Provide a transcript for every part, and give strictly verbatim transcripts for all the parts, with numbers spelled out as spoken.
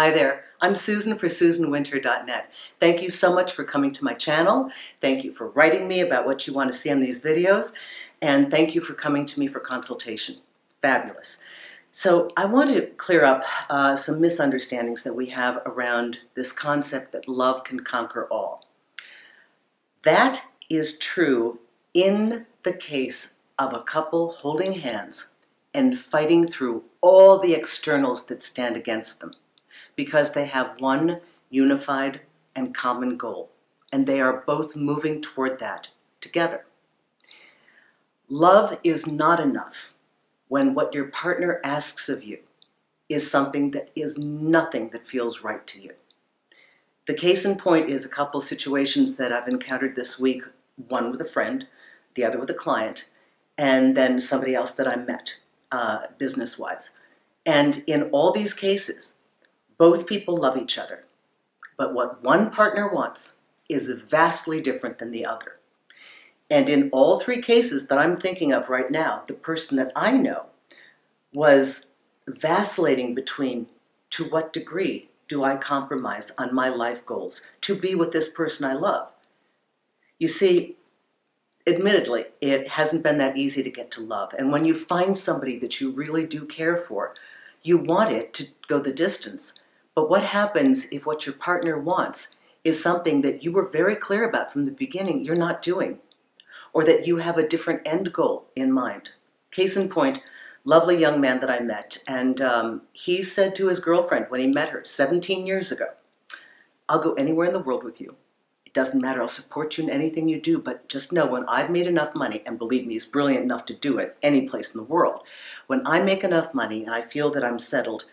Hi there, I'm Susan for susan winter dot net. Thank you so much for coming to my channel. Thank you for writing me about what you want to see on these videos. And thank you for coming to me for consultation. Fabulous. So I want to clear up uh, some misunderstandings that we have around this concept that love can conquer all. That is true in the case of a couple holding hands and fighting through all the externals that stand against them, because they have one unified and common goal, and they are both moving toward that together. Love is not enough when what your partner asks of you is something that is nothing that feels right to you. The case in point is a couple situations that I've encountered this week, one with a friend, the other with a client, and then somebody else that I met uh, business-wise. And in all these cases, both people love each other, but what one partner wants is vastly different than the other. And in all three cases that I'm thinking of right now, the person that I know was vacillating between, to what degree do I compromise on my life goals to be with this person I love? You see, admittedly, it hasn't been that easy to get to love. And when you find somebody that you really do care for, you want it to go the distance. But what happens if what your partner wants is something that you were very clear about from the beginning you're not doing, or that you have a different end goal in mind? Case in point, lovely young man that I met, and um, he said to his girlfriend when he met her seventeen years ago, "I'll go anywhere in the world with you. It doesn't matter, I'll support you in anything you do, but just know when I've made enough money," and believe me, he's brilliant enough to do it any place in the world, "when I make enough money and I feel that I'm settled,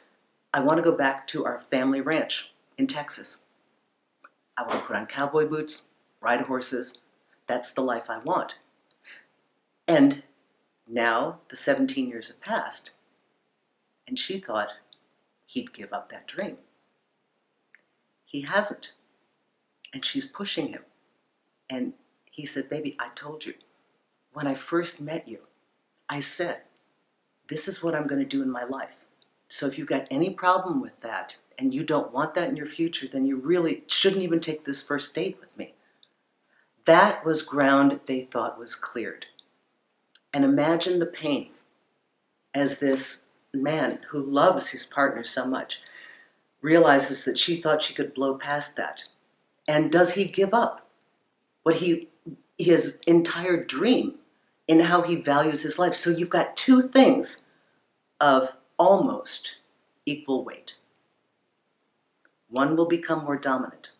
I want to go back to our family ranch in Texas. I want to put on cowboy boots, ride horses. That's the life I want." And now the seventeen years have passed, and she thought he'd give up that dream. He hasn't. And she's pushing him. And he said, "Baby, I told you, when I first met you, I said, this is what I'm going to do in my life. So if you've got any problem with that, and you don't want that in your future, then you really shouldn't even take this first date with me." That was ground they thought was cleared. And imagine the pain as this man who loves his partner so much realizes that she thought she could blow past that. And does he give up what he, his entire dream in how he values his life? So you've got two things of almost equal weight. One will become more dominant.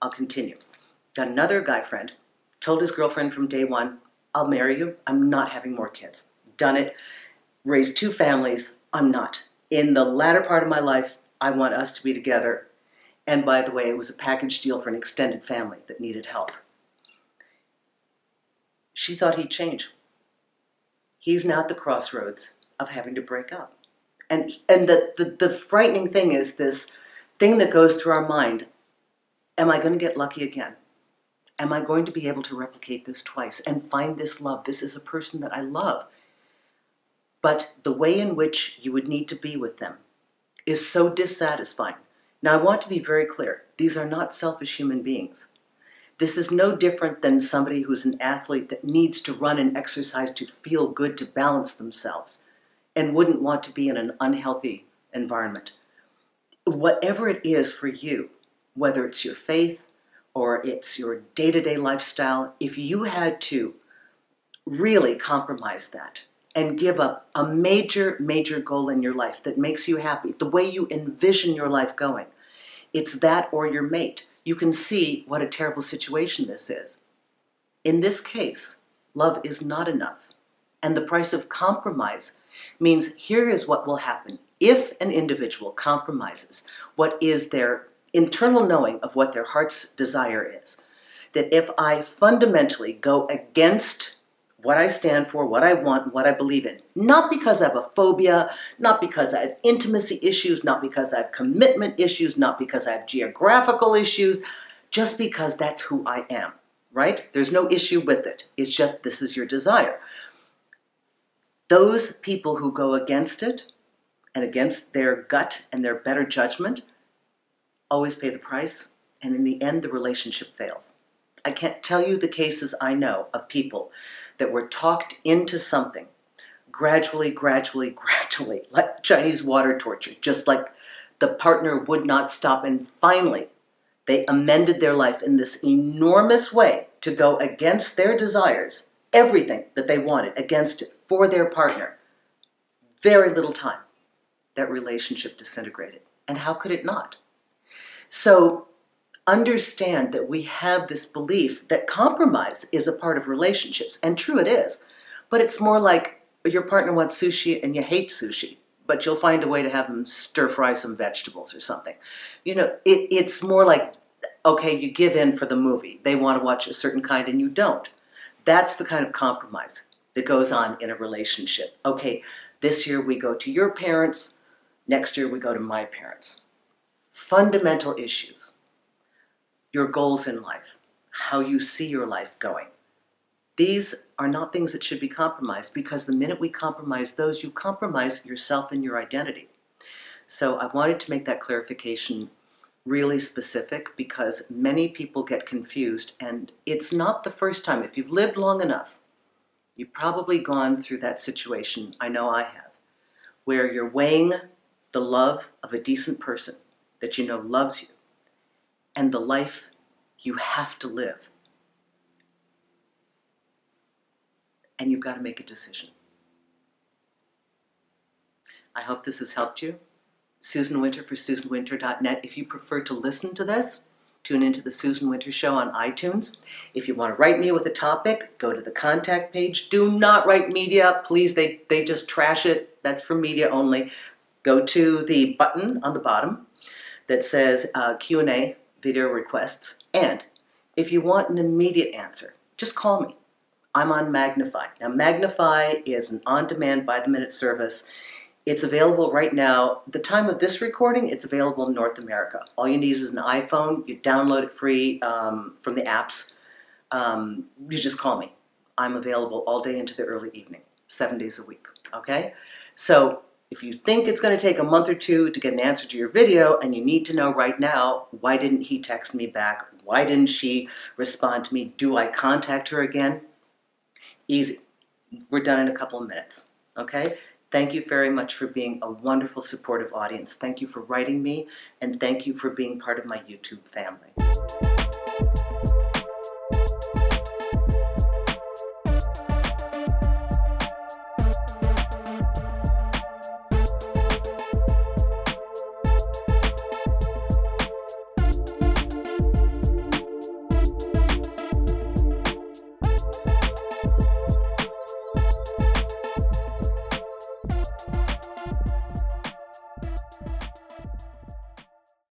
I'll continue. Got another guy friend, told his girlfriend from day one, "I'll marry you. I'm not having more kids. Done it. Raised two families. I'm not. In the latter part of my life, I want us to be together." And by the way, it was a package deal for an extended family that needed help. She thought he'd change. He's now at the crossroads of having to break up. And, and the, the, the frightening thing is this thing that goes through our mind: am I going to get lucky again? Am I going to be able to replicate this twice and find this love? This is a person that I love. But the way in which you would need to be with them is so dissatisfying. Now, I want to be very clear. These are not selfish human beings. This is no different than somebody who's an athlete that needs to run and exercise to feel good, to balance themselves, and wouldn't want to be in an unhealthy environment. Whatever it is for you, whether it's your faith or it's your day-to-day lifestyle, if you had to really compromise that and give up a major, major goal in your life that makes you happy, the way you envision your life going, it's that or your mate. You can see what a terrible situation this is. In this case, love is not enough. And the price of compromise means here is what will happen if an individual compromises what is their internal knowing of what their heart's desire is. That if I fundamentally go against what I stand for, what I want, what I believe in, not because I have a phobia, not because I have intimacy issues, not because I have commitment issues, not because I have geographical issues, just because that's who I am, right? There's no issue with it. It's just this is your desire. Those people who go against it and against their gut and their better judgment always pay the price, and in the end, the relationship fails. I can't tell you the cases I know of people that were talked into something gradually, gradually, gradually, like Chinese water torture, just like the partner would not stop. And finally, they amended their life in this enormous way to go against their desires, everything that they wanted against it for their partner. Very little time, that relationship disintegrated. And how could it not? So understand that we have this belief that compromise is a part of relationships, and true it is, but it's more like your partner wants sushi and you hate sushi, but you'll find a way to have them stir fry some vegetables or something. You know, it, it's more like, okay, you give in for the movie. They want to watch a certain kind and you don't. That's the kind of compromise that goes on in a relationship. Okay, this year we go to your parents. Next year we go to my parents. Fundamental issues. Your goals in life. How you see your life going. These are not things that should be compromised, because the minute we compromise those, you compromise yourself and your identity. So I wanted to make that clarification really specific, because many people get confused, and it's not the first time. If you've lived long enough, you've probably gone through that situation, I know I have, where you're weighing the love of a decent person that you know loves you and the life you have to live. And you've got to make a decision. I hope this has helped you. Susan Winter for susan winter dot net. If you prefer to listen to this, tune into The Susan Winter Show on iTunes. If you want to write me with a topic, go to the contact page. Do not write media, please. They, they just trash it. That's for media only. Go to the button on the bottom that says uh, Q and A, video requests. And if you want an immediate answer, just call me. I'm on Magnify. Now, Magnify is an on-demand, by-the-minute service. It's available right now. The time of this recording, it's available in North America. All you need is an iPhone. You download it free um, from the apps. Um, you just call me. I'm available all day into the early evening, seven days a week, okay? So if you think it's going to take a month or two to get an answer to your video, and you need to know right now, why didn't he text me back? Why didn't she respond to me? Do I contact her again? Easy. We're done in a couple of minutes. Okay? Thank you very much for being a wonderful, supportive audience. Thank you for writing me, and thank you for being part of my YouTube family.